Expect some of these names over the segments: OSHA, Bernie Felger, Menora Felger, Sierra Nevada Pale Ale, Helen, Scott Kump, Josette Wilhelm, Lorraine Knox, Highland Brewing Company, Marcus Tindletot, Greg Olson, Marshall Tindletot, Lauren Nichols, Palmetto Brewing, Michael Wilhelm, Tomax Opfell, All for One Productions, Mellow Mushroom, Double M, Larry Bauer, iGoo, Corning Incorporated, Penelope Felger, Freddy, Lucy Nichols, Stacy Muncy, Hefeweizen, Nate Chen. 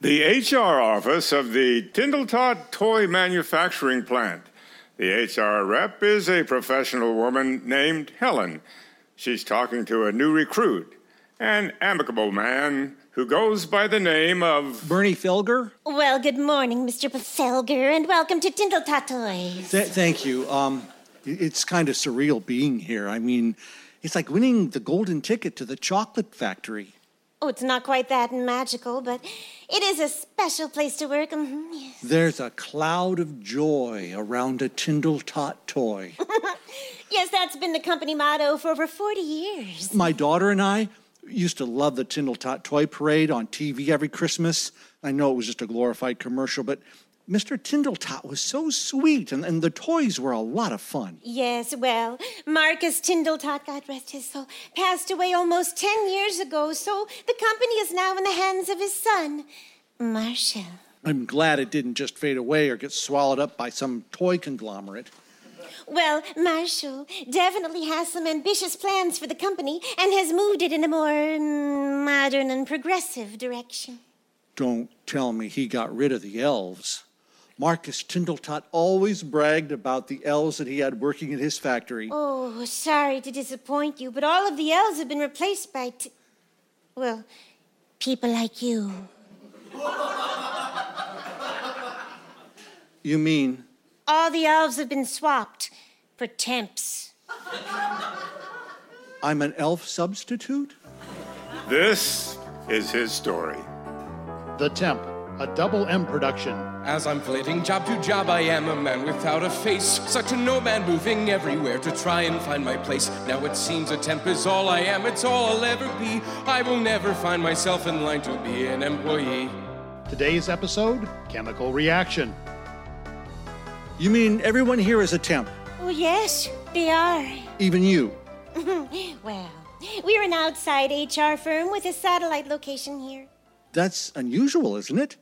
The HR office of the Tindletot Toy Manufacturing Plant. The HR rep is a professional woman named Helen. She's talking to a new recruit, an amicable man who goes by the name of... Bernie Felger? Well, good morning, Mr. Felger, and welcome to Tindletot Toys. Thank you. It's kind of surreal being here. I mean, it's like winning the golden ticket to the chocolate factory. Oh, it's not quite that magical, but it is a special place to work. Mm-hmm, yes. There's a cloud of joy around a Tindletot toy. Yes, that's been the company motto for over 40 years. My daughter and I used to love the Tindletot toy parade on TV every Christmas. I know it was just a glorified commercial, but Mr. Tindletot was so sweet, and the toys were a lot of fun. Yes, well, Marcus Tindletot, God rest his soul, passed away almost 10 years ago, so the company is now in the hands of his son, Marshall. I'm glad it didn't just fade away or get swallowed up by some toy conglomerate. Well, Marshall definitely has some ambitious plans for the company and has moved it in a more modern and progressive direction. Don't tell me he got rid of the elves. Marcus Tindletot always bragged about the elves that he had working in his factory. Oh, sorry to disappoint you, but all of the elves have been replaced by, people like you. You mean? All the elves have been swapped for temps. I'm an elf substitute? This is his story. The Temp, a Double M production. As I'm flitting job to job, I am a man without a face, such a nomad moving everywhere to try and find my place. Now it seems a temp is all I am, it's all I'll ever be. I will never find myself in line to be an employee. Today's episode, Chemical Reaction. You mean everyone here is a temp? Oh, yes, they are. Even you? Well, we're an outside HR firm with a satellite location here. That's unusual, isn't it?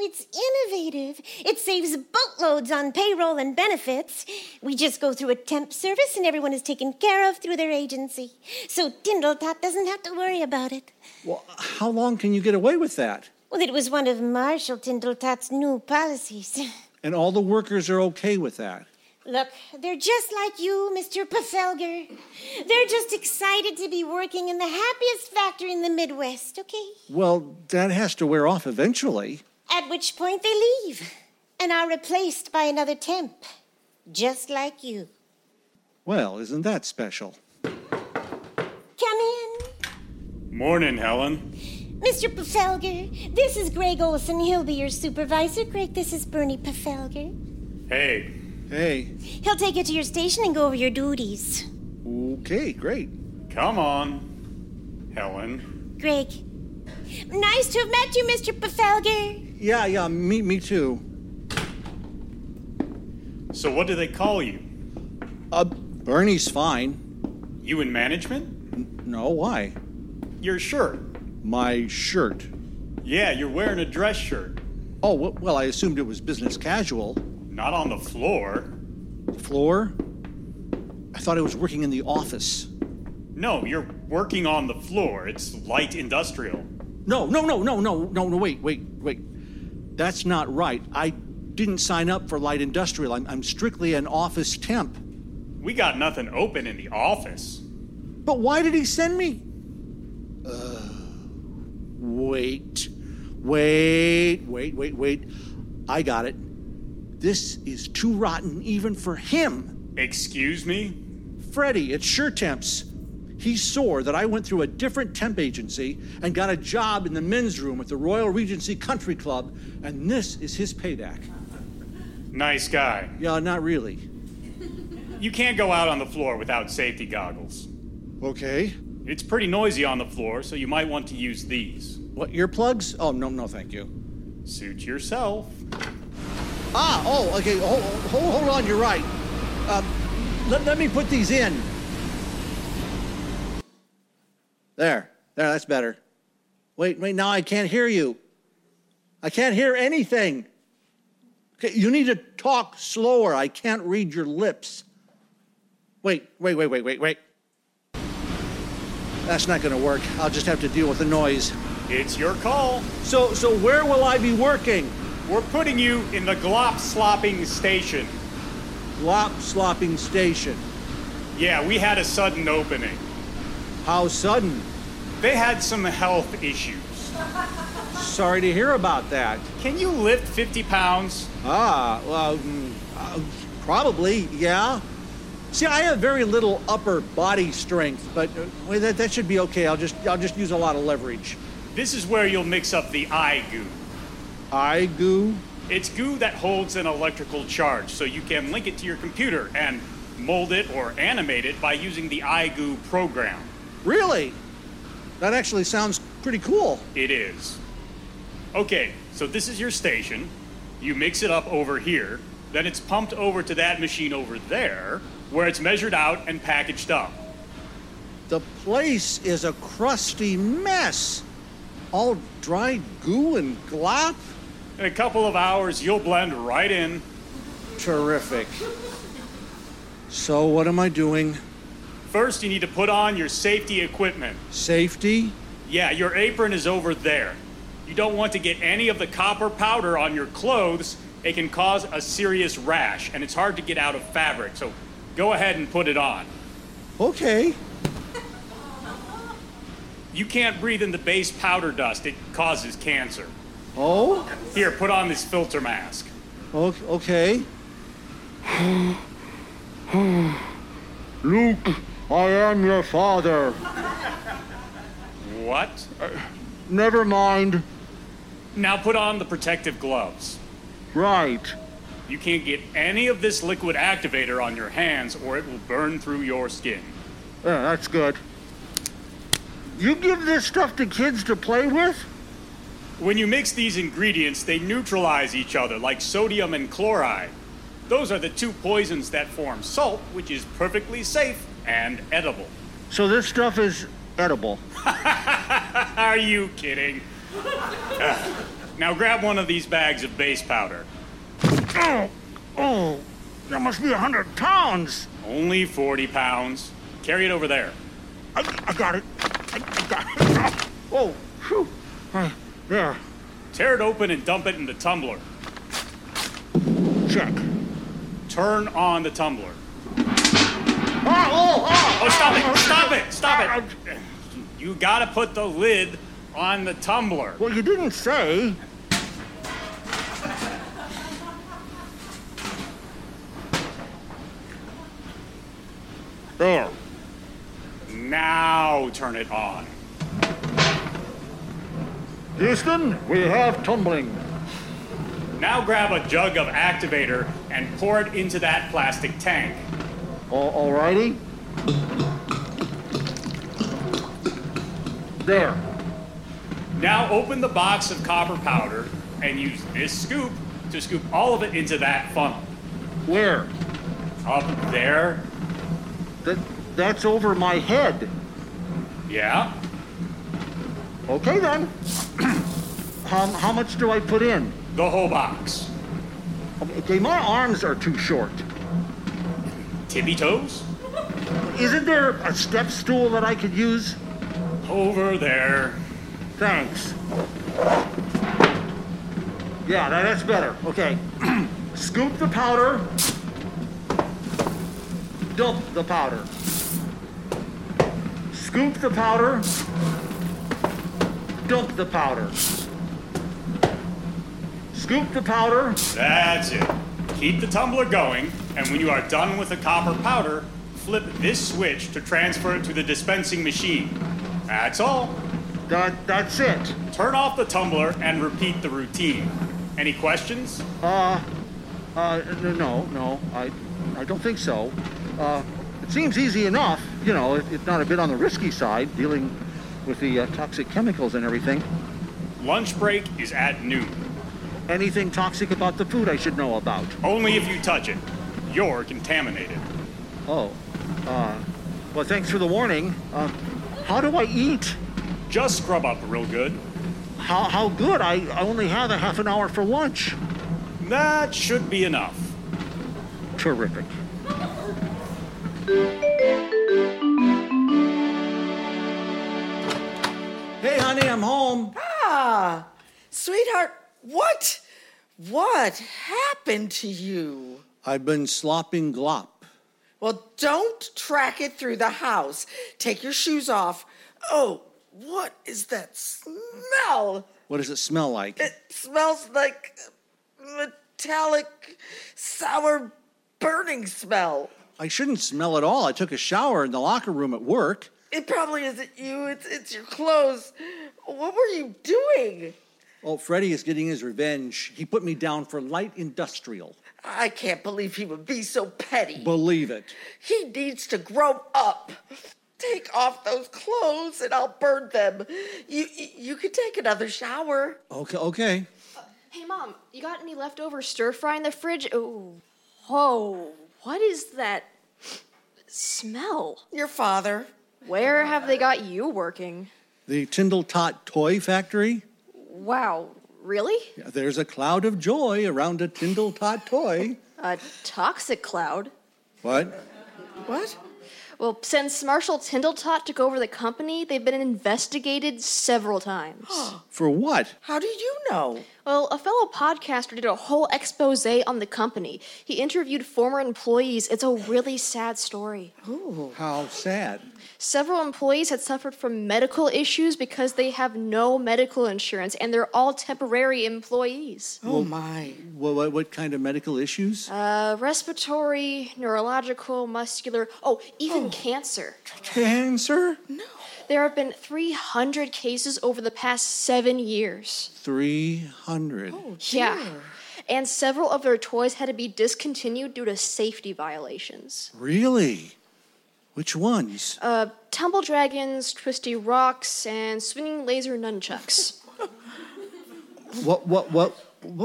It's innovative. It saves boatloads on payroll and benefits. We just go through a temp service and everyone is taken care of through their agency. So Tindletot doesn't have to worry about it. Well, how long can you get away with that? Well, it was one of Marshall Tindletot's new policies. And all the workers are okay with that? Look, they're just like you, Mr. Felger. They're just excited to be working in the happiest factory in the Midwest, okay? Well, that has to wear off eventually. At which point they leave and are replaced by another temp, just like you. Well, isn't that special? Come in. Morning, Helen. Mr. Felger, this is Greg Olson. He'll be your supervisor. Greg, this is Bernie Felger. Hey. Hey. He'll take you to your station and go over your duties. Okay, great. Come on, Helen. Greg, nice to have met you, Mr. Felger. Yeah, me too. So what do they call you? Bernie's fine. You in management? No, why? Your shirt. My shirt? Yeah, you're wearing a dress shirt. Oh, well, I assumed it was business casual. Not on the floor. Floor? I thought I was working in the office. No, you're working on the floor. It's light industrial. No, wait. That's not right. I didn't sign up for light industrial. I'm strictly an office temp. We got nothing open in the office. But why did he send me? Wait. I got it. This is too rotten even for him. Excuse me? Freddy, it's Sure Temps. He's sore that I went through a different temp agency and got a job in the men's room at the Royal Regency Country Club, and this is his payback. Nice guy. Yeah, not really. You can't go out on the floor without safety goggles. Okay. It's pretty noisy on the floor, so you might want to use these. What, earplugs? Oh, no, thank you. Suit yourself. Okay, hold on, you're right. Let me put these in. There, that's better. Wait, now I can't hear you. I can't hear anything. Okay, you need to talk slower. I can't read your lips. Wait. That's not gonna work. I'll just have to deal with the noise. It's your call. So where will I be working? We're putting you in the glop-slopping station. Glop-slopping station? Yeah, we had a sudden opening. How sudden? They had some health issues. Sorry to hear about that. Can you lift 50 pounds? Probably, yeah. See, I have very little upper body strength, but that should be okay. I'll just use a lot of leverage. This is where you'll mix up the iGoo. iGoo? It's goo that holds an electrical charge, so you can link it to your computer and mold it or animate it by using the iGoo program. Really? That actually sounds pretty cool. It is. Okay, so this is your station. You mix it up over here, then it's pumped over to that machine over there, where it's measured out and packaged up. The place is a crusty mess. All dried goo and glop. In a couple of hours, you'll blend right in. Terrific. So what am I doing? First, you need to put on your safety equipment. Safety? Yeah, your apron is over there. You don't want to get any of the copper powder on your clothes. It can cause a serious rash, and it's hard to get out of fabric, so go ahead and put it on. Okay. You can't breathe in the base powder dust. It causes cancer. Oh? Here, put on this filter mask. Okay. Luke, I am your father. What? Never mind. Now put on the protective gloves. Right. You can't get any of this liquid activator on your hands or it will burn through your skin. Yeah, that's good. You give this stuff to kids to play with? When you mix these ingredients, they neutralize each other like sodium and chloride. Those are the two poisons that form salt, which is perfectly safe and edible. So this stuff is edible? Are you kidding? Now grab one of these bags of base powder. Oh, that must be 100 pounds. Only 40 pounds. Carry it over there. I got it. I got it. Oh, whew. There. Tear it open and dump it in the tumbler. Check. Turn on the tumbler. Oh, stop it. You gotta put the lid on the tumbler. Well, you didn't say. There. Now turn it on. Houston, we have tumbling. Now grab a jug of activator and pour it into that plastic tank. Alrighty. There. Now open the box of copper powder and use this scoop to scoop all of it into that funnel. Where? Up there. That's over my head. Yeah. Okay then. How much do I put in? The whole box. Okay, my arms are too short. Tippy toes? Isn't there a step stool that I could use? Over there. Thanks. Yeah, that's better. Okay. Scoop the powder. Dump the powder. Scoop the powder. Dump the powder. Scoop the powder. That's it. Keep the tumbler going, and when you are done with the copper powder, flip this switch to transfer it to the dispensing machine. That's all. That's it. Turn off the tumbler and repeat the routine. Any questions? No, I don't think so. It seems easy enough, you know, if not a bit on the risky side, dealing with the toxic chemicals and everything. Lunch break is at noon. Anything toxic about the food I should know about? Only if you touch it. You're contaminated. Oh. Well, thanks for the warning. How do I eat? Just scrub up real good. How good? I only have a half an hour for lunch. That should be enough. Terrific. Hey, honey, I'm home. Ah, sweetheart, what? What happened to you? I've been slopping glop. Well, don't track it through the house. Take your shoes off. Oh, what is that smell? What does it smell like? It smells like metallic, sour, burning smell. I shouldn't smell at all. I took a shower in the locker room at work. It probably isn't you. It's your clothes. What were you doing? Oh, Freddy is getting his revenge. He put me down for light industrial. I can't believe he would be so petty. Believe it. He needs to grow up. Take off those clothes and I'll burn them. You could take another shower. Okay. Hey, Mom, you got any leftover stir-fry in the fridge? Ooh. Oh, what is that smell? Your father. Where have they got you working? The Tindletot Toy Factory. Wow, really? Yeah, there's a cloud of joy around a Tindletot toy. A toxic cloud? What? Well, since Marshall Tindletot took over the company, they've been investigated several times. For what? How do you know? Well, a fellow podcaster did a whole expose on the company. He interviewed former employees. It's a really sad story. Ooh, how sad. Several employees had suffered from medical issues because they have no medical insurance, and they're all temporary employees. Oh, my. What kind of medical issues? Respiratory, neurological, muscular, even cancer. Cancer? No. There have been 300 cases over the past 7 years. 300? Oh, dear. Yeah. And several of their toys had to be discontinued due to safety violations. Really? Which ones? Tumble dragons, twisty rocks, and swinging laser nunchucks. What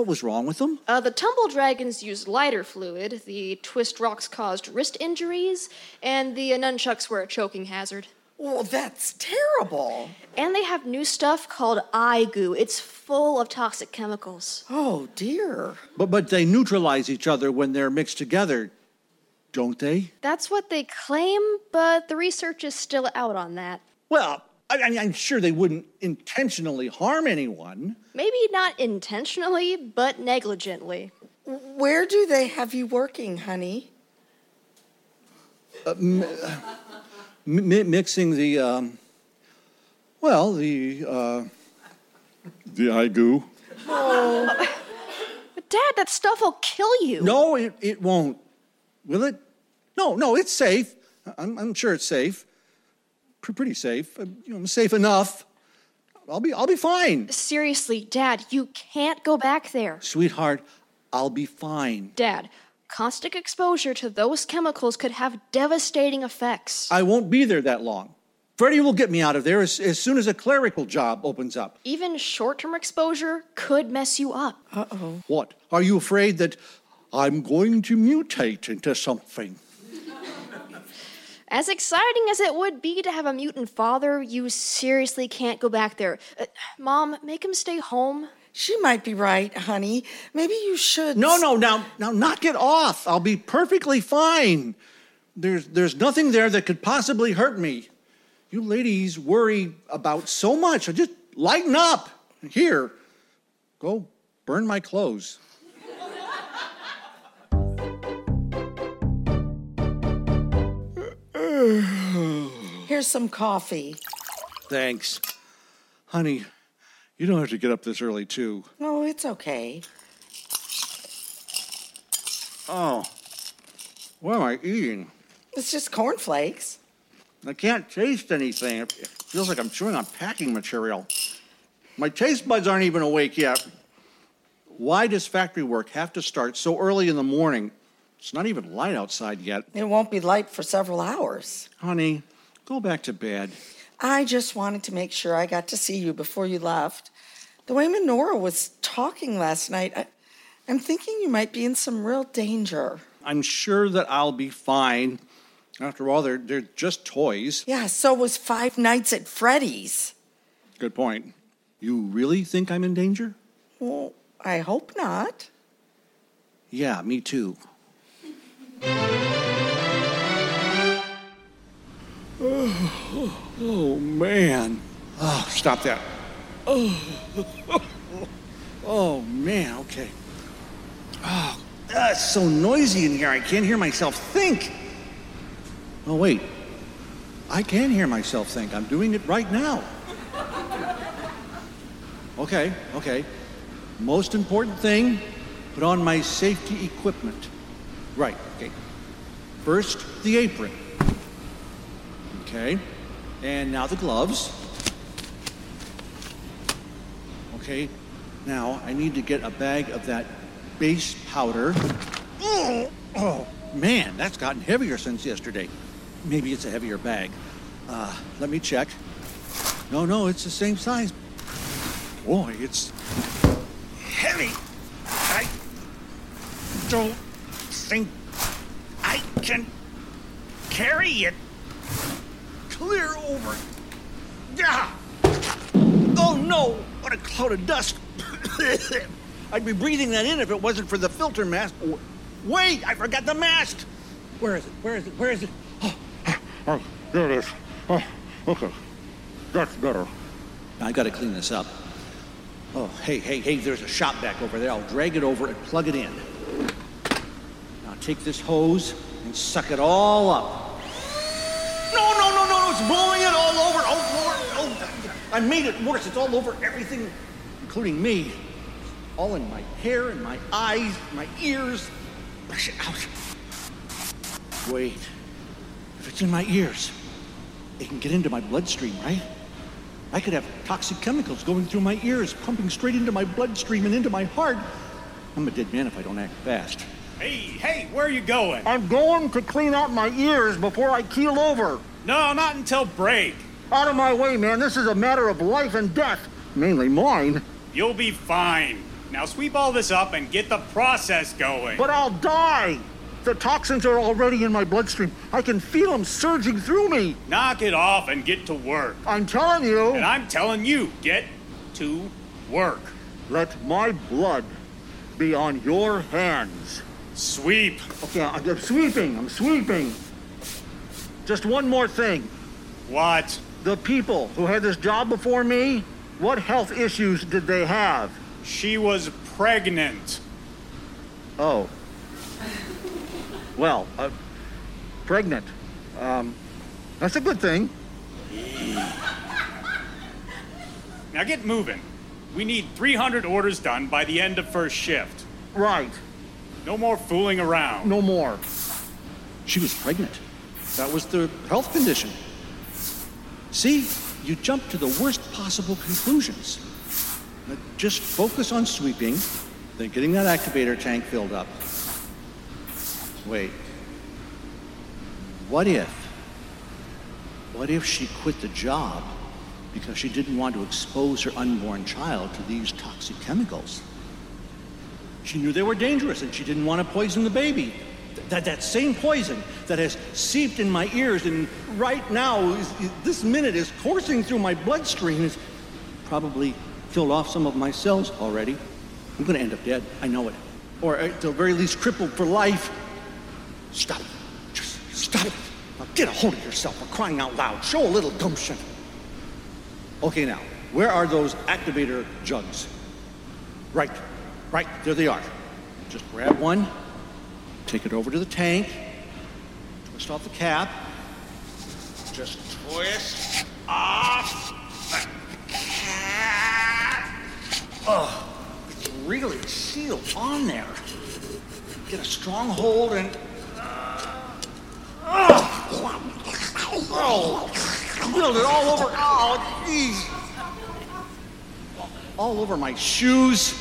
was wrong with them? The tumble dragons used lighter fluid, the twist rocks caused wrist injuries, and the nunchucks were a choking hazard. Well, that's terrible. And they have new stuff called iGoo. It's full of toxic chemicals. Oh, dear. But they neutralize each other when they're mixed together, don't they? That's what they claim, but the research is still out on that. Well, I'm sure they wouldn't intentionally harm anyone. Maybe not intentionally, but negligently. Where do they have you working, honey? Mixing the iGoo. Oh. But, Dad, that stuff will kill you. No, it won't. Will it? No, it's safe. I'm sure it's safe. Pretty safe. Safe enough. I'll be fine. Seriously, Dad, you can't go back there. Sweetheart, I'll be fine. Dad, constant exposure to those chemicals could have devastating effects. I won't be there that long. Freddy will get me out of there as soon as a clerical job opens up. Even short-term exposure could mess you up. Uh-oh. What? Are you afraid that I'm going to mutate into something? As exciting as it would be to have a mutant father, you seriously can't go back there. Mom, make him stay home. She might be right, honey. Maybe you should... No, now knock it off. I'll be perfectly fine. There's nothing there that could possibly hurt me. You ladies worry about so much. Just lighten up. Here, go burn my clothes. Here's some coffee. Thanks. Honey, you don't have to get up this early, too. No, it's okay. Oh, what am I eating? It's just cornflakes. I can't taste anything. It feels like I'm chewing on packing material. My taste buds aren't even awake yet. Why does factory work have to start so early in the morning? It's not even light outside yet. It won't be light for several hours. Honey, go back to bed. I just wanted to make sure I got to see you before you left. The way Menora was talking last night, I'm thinking you might be in some real danger. I'm sure that I'll be fine. After all, they're just toys. Yeah, so was Five Nights at Freddy's. Good point. You really think I'm in danger? Well, I hope not. Yeah, me too. Oh, man. Oh, stop that. Oh, man, okay. Oh, it's so noisy in here. I can't hear myself think. Oh, wait. I can hear myself think. I'm doing it right now. Okay, okay. Most important thing, put on my safety equipment. Right, okay. First, the apron. Okay. And now the gloves. Okay. Now, I need to get a bag of that base powder. Oh, man, that's gotten heavier since yesterday. Maybe it's a heavier bag. Let me check. No, it's the same size. Boy, it's heavy. I don't think I can carry it clear over. Ah! Oh, no! What a cloud of dust. I'd be breathing that in if it wasn't for the filter mask. Wait, I forgot the mask. Where is it? Oh, there it is. Oh, okay. That's better. I gotta clean this up. Oh, hey, there's a shop back over there. I'll drag it over and plug it in. Now take this hose and suck it all up. No, it's blowing it all over. Oh, Lord, I made it worse. It's all over everything, including me. All in my hair and my eyes, my ears. Brush it out. Wait. If it's in my ears, it can get into my bloodstream, right? I could have toxic chemicals going through my ears, pumping straight into my bloodstream and into my heart. I'm a dead man if I don't act fast. Hey, where are you going? I'm going to clean out my ears before I keel over. No, not until break. Out of my way, man. This is a matter of life and death, mainly mine. You'll be fine. Now sweep all this up and get the process going. But I'll die. The toxins are already in my bloodstream. I can feel them surging through me. Knock it off and get to work. I'm telling you. And I'm telling you, get to work. Let my blood be on your hands. Sweep. Okay, I'm sweeping. Just one more thing. What? The people who had this job before me, what health issues did they have? She was pregnant. Oh. Well, pregnant. That's a good thing. Now get moving. We need 300 orders done by the end of first shift. Right. No more fooling around. No more. She was pregnant. That was the health condition. See, you jump to the worst possible conclusions. Now just focus on sweeping, then getting that activator tank filled up. Wait, what if she quit the job because she didn't want to expose her unborn child to these toxic chemicals? She knew they were dangerous and she didn't want to poison the baby. That same poison that has seeped in my ears and right now, this minute, is coursing through my bloodstream. It's probably killed off some of my cells already. I'm going to end up dead, I know it. Or at the very least crippled for life. Stop it. Just stop it. Now get a hold of yourself for crying out loud. Show a little gumption. Okay, now, where are those activator jugs? Right, there they are. Just grab one, take it over to the tank, twist off the cap. Just twist off the cap. Oh, it's really sealed on there. Get a strong hold and... Oh! Build it all over. Oh, geez. All over my shoes.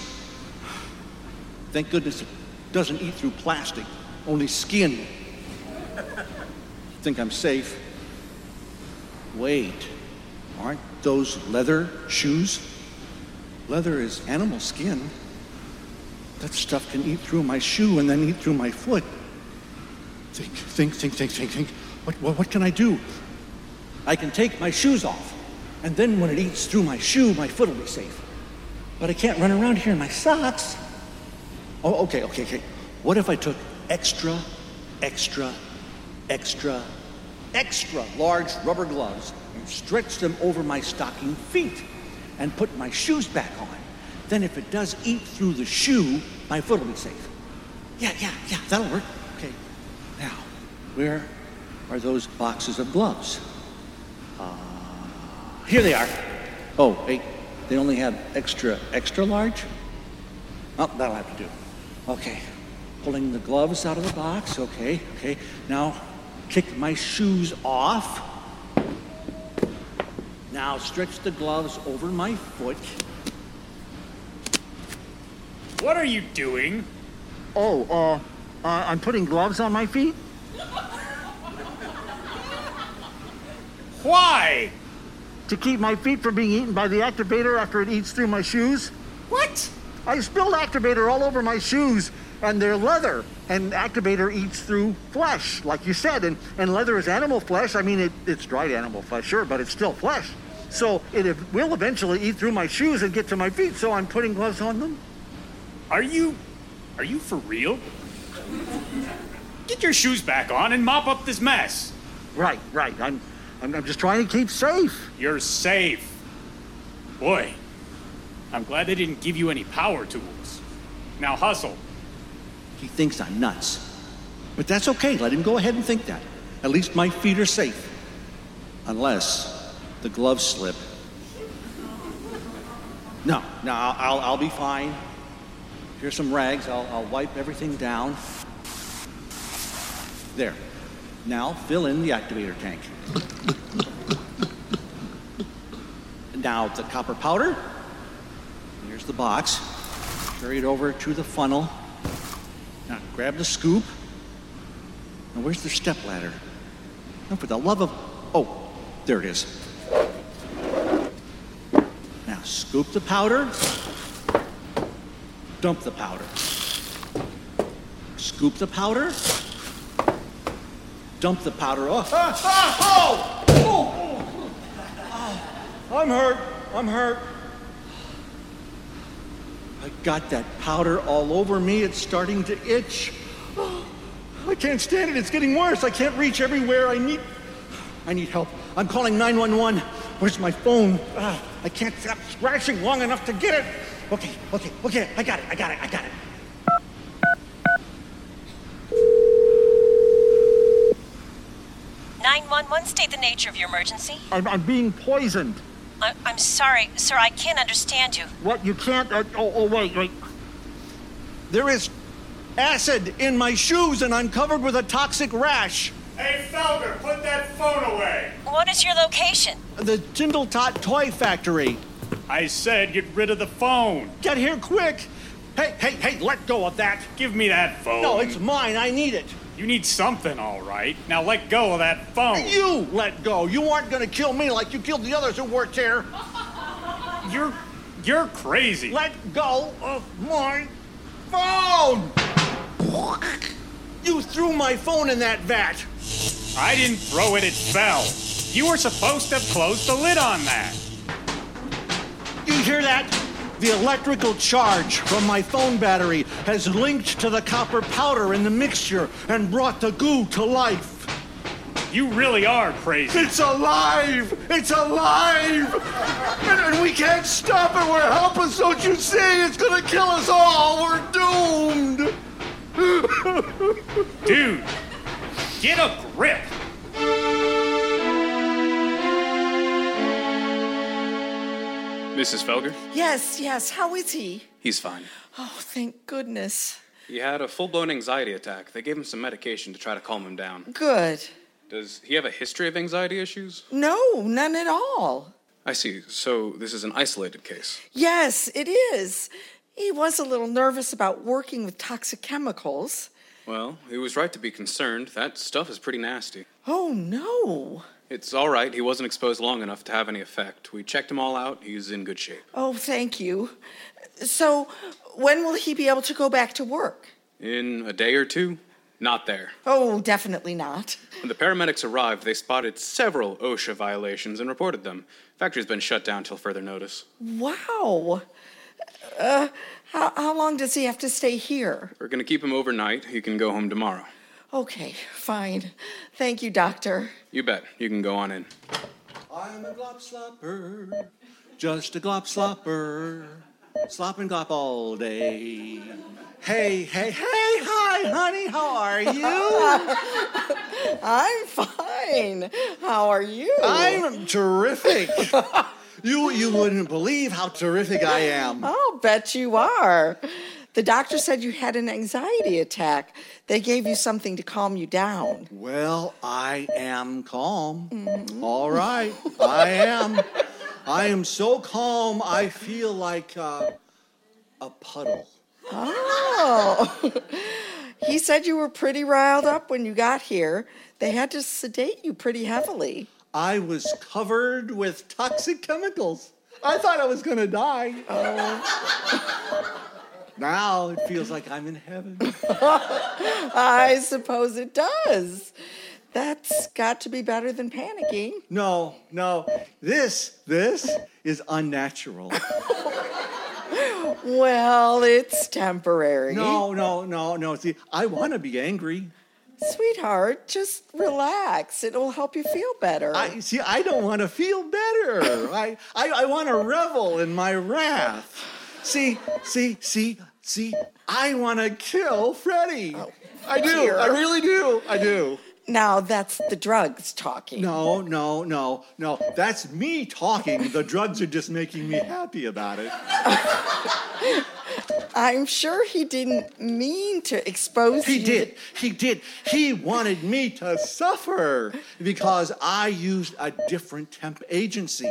Thank goodness it doesn't eat through plastic, only skin. Think I'm safe. Wait, aren't those leather shoes? Leather is animal skin. That stuff can eat through my shoe and then eat through my foot. Think. What can I do? I can take my shoes off, and then when it eats through my shoe, my foot will be safe. But I can't run around here in my socks. Oh, okay. What if I took extra large rubber gloves You stretch them over my stocking feet and put my shoes back on. Then if it does eat through the shoe, my foot will be safe. Yeah, that'll work. Okay, now, where are those boxes of gloves? Here they are. Oh, wait, they only have extra large? Oh, that'll have to do. Okay, pulling the gloves out of the box. Okay. Now, kick my shoes off. Now, stretch the gloves over my foot. What are you doing? Oh, I'm putting gloves on my feet. Why? To keep my feet from being eaten by the activator after it eats through my shoes. What? I spilled activator all over my shoes, and they're leather, and activator eats through flesh, like you said, and leather is animal flesh. I mean, it's dried animal flesh, sure, but it's still flesh. So it will eventually eat through my shoes and get to my feet, so I'm putting gloves on them. Are you for real? Get your shoes back on and mop up this mess. Right, I'm just trying to keep safe. You're safe. Boy, I'm glad they didn't give you any power tools. Now hustle. He thinks I'm nuts. But that's okay, let him go ahead and think that. At least my feet are safe. Unless the gloves slip. No, I'll be fine. Here's some rags, I'll wipe everything down. There. Now fill in the activator tank. Now the copper powder. Here's the box. Carry it over to the funnel. Now, grab the scoop. Now, where's the step ladder? Now, for the love of... Oh, there it is. Now, scoop the powder. Dump the powder. Scoop the powder. Dump the powder off. Oh. I'm hurt. I got that powder all over me. It's starting to itch. Oh, I can't stand it. It's getting worse. I can't reach everywhere. I need help. I'm calling 911. Where's my phone? I can't stop scratching long enough to get it. Okay. I got it. State the nature of your emergency. I'm being poisoned. I'm sorry, sir, I can't understand you. What, you can't? Wait. There is acid in my shoes and I'm covered with a toxic rash. Hey, Felger, put that phone away. What is your location? The Tindletot Toy Factory. I said get rid of the phone. Get here quick. Hey, let go of that. Give me that phone. No, it's mine. I need it. You need something, all right. Now let go of that phone. You let go. You aren't going to kill me like you killed the others who worked here. You're crazy. Let go of my phone. You threw my phone in that vat. I didn't throw it. It fell. You were supposed to close the lid on that. You hear that? The electrical charge from my phone battery has linked to the copper powder in the mixture and brought the goo to life. You really are crazy. It's alive! And we can't stop it. We're helpless, don't you see? It's gonna kill us all. We're doomed. Dude, get a grip. Mrs. Felger? Yes. How is he? He's fine. Oh, thank goodness. He had a full-blown anxiety attack. They gave him some medication to try to calm him down. Good. Does he have a history of anxiety issues? No, none at all. I see. So this is an isolated case? Yes, it is. He was a little nervous about working with toxic chemicals. Well, he was right to be concerned. That stuff is pretty nasty. Oh, no. It's all right. He wasn't exposed long enough to have any effect. We checked him all out. He's in good shape. Oh, thank you. So, when will he be able to go back to work? In a day or two? Not there. Oh, definitely not. When the paramedics arrived, they spotted several OSHA violations and reported them. Factory's been shut down till further notice. Wow. How long does he have to stay here? We're going to keep him overnight. He can go home tomorrow. Okay, fine. Thank you, Doctor. You bet. You can go on in. I'm a glop-slopper, just a glop-slopper, slop and glop all day. Hey, hey, hey, hi, honey, how are you? I'm fine. How are you? I'm terrific. You wouldn't believe how terrific I am. I'll bet you are. The doctor said you had an anxiety attack. They gave you something to calm you down. Well, I am calm. Mm-hmm. All right, I am. I am so calm, I feel like a puddle. Oh. He said you were pretty riled up when you got here. They had to sedate you pretty heavily. I was covered with toxic chemicals. I thought I was going to die. Oh. Now it feels like I'm in heaven. I suppose it does. That's got to be better than panicking. No. This is unnatural. Well, it's temporary. No. See, I want to be angry. Sweetheart, just relax. It'll help you feel better. I don't want to feel better. I want to revel in my wrath. See, I want to kill Freddy. Oh, I do. Dear. I really do. I do. Now that's the drugs talking. No. That's me talking. The drugs are just making me happy about it. I'm sure he didn't mean to expose you. He did. He wanted me to suffer because I used a different temp agency.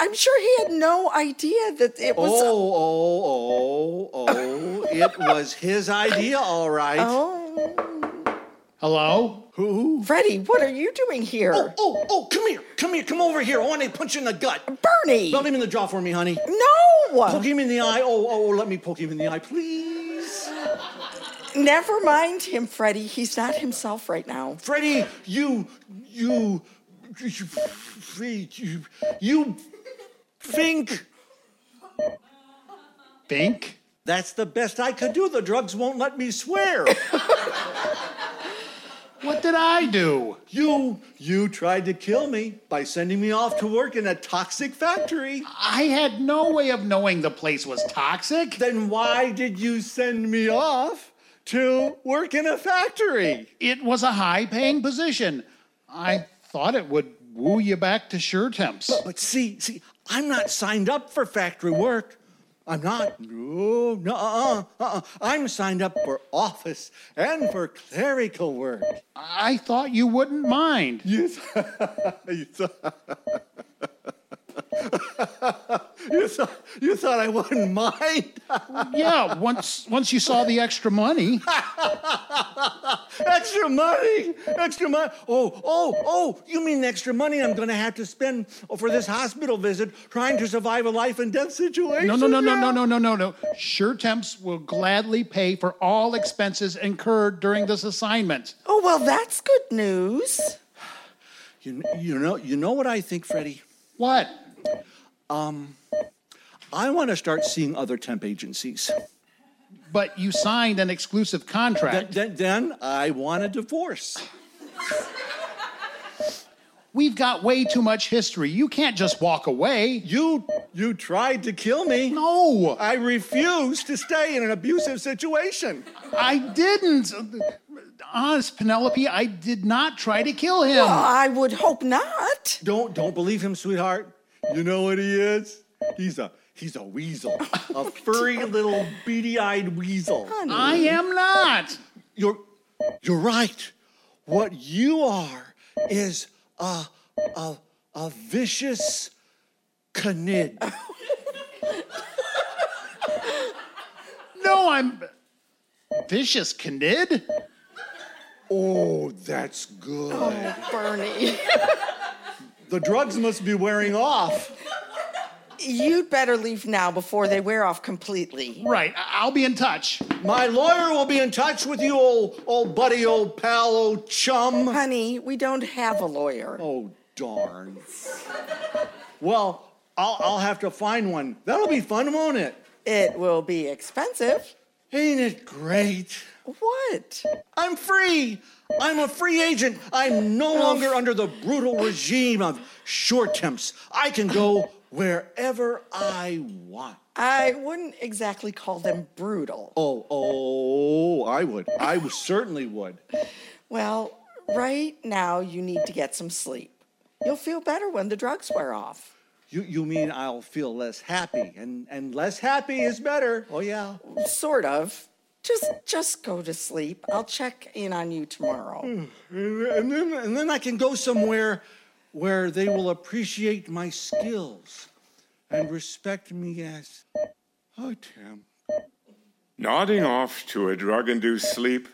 I'm sure he had no idea that it was... Oh, it was his idea, all right. Oh. Hello? Who? Freddy, what are you doing here? Oh, come here, come over here. I want to punch you in the gut. Bernie! Don't him in the jaw for me, honey. No! Poke him in the eye. Oh, let me poke him in the eye, please. Never mind him, Freddy. He's not himself right now. Freddy, You think. Think? That's the best I could do. The drugs won't let me swear. What did I do? You tried to kill me by sending me off to work in a toxic factory. I had no way of knowing the place was toxic. Then why did you send me off to work in a factory? It was a high-paying position. I thought it would woo you back to sure temps. But see, I'm not signed up for factory work. I'm not. No. I'm signed up for office and for clerical work. I thought you wouldn't mind. Yes. You thought I wouldn't mind? Yeah, once you saw the extra money. Extra money. Oh, you mean the extra money I'm going to have to spend for this hospital visit trying to survive a life and death situation? No. Sure Temps will gladly pay for all expenses incurred during this assignment. Oh, well, that's good news. You know what I think, Freddy? What? I want to start seeing other temp agencies. But you signed an exclusive contract. Then I want a divorce. We've got way too much history. You can't just walk away. You tried to kill me. No. I refused to stay in an abusive situation. I didn't. Honest, Penelope, I did not try to kill him. Well, I would hope not. Don't believe him, sweetheart. You know what he is? He's a weasel. A furry little beady-eyed weasel. Honey. I am not. You're right. What you are is a vicious canid. No, I'm vicious canid? Oh, that's good. Oh, Bernie. The drugs must be wearing off. You'd better leave now before they wear off completely. Right. I'll be in touch. My lawyer will be in touch with you, old buddy, old pal, old chum. Honey, we don't have a lawyer. Oh, darn. Well, I'll have to find one. That'll be fun, won't it? It will be expensive. Ain't it great? What? I'm free. I'm a free agent. I'm no longer under the brutal regime of short temps. I can go wherever I want. I wouldn't exactly call them brutal. Oh, I would. I certainly would. Well, right now you need to get some sleep. You'll feel better when the drugs wear off. You mean I'll feel less happy, and less happy is better. Oh, yeah. Sort of. Just go to sleep. I'll check in on you tomorrow. And then I can go somewhere where they will appreciate my skills and respect me as... Oh, Tim. Nodding off to a drug-induced sleep,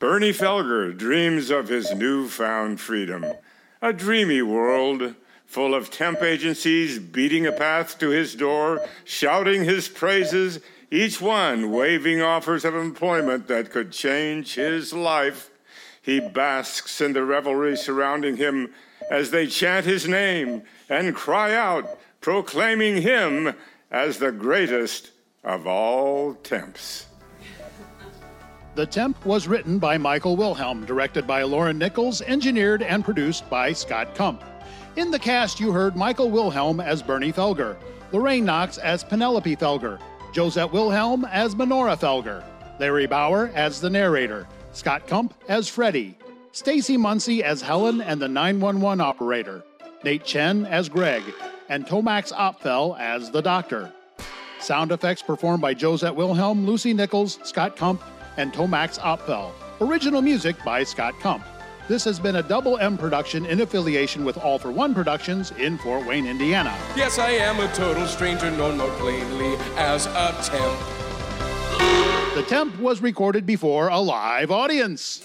Bernie Felger dreams of his newfound freedom. A dreamy world... full of temp agencies beating a path to his door, shouting his praises, each one waving offers of employment that could change his life. He basks in the revelry surrounding him as they chant his name and cry out, proclaiming him as the greatest of all temps. The Temp was written by Michael Wilhelm, directed by Lauren Nichols, engineered and produced by Scott Kump. In the cast, you heard Michael Wilhelm as Bernie Felger, Lorraine Knox as Penelope Felger, Josette Wilhelm as Menora Felger, Larry Bauer as the narrator, Scott Kump as Freddy, Stacy Muncy as Helen and the 911 operator, Nate Chen as Greg, and Tomax Opfell as the doctor. Sound effects performed by Josette Wilhelm, Lucy Nichols, Scott Kump, and Tomax Opfell. Original music by Scott Kump. This has been a Double M production in affiliation with All for One Productions in Fort Wayne, Indiana. Yes, I am a total stranger, known more plainly as a temp. The Temp was recorded before a live audience.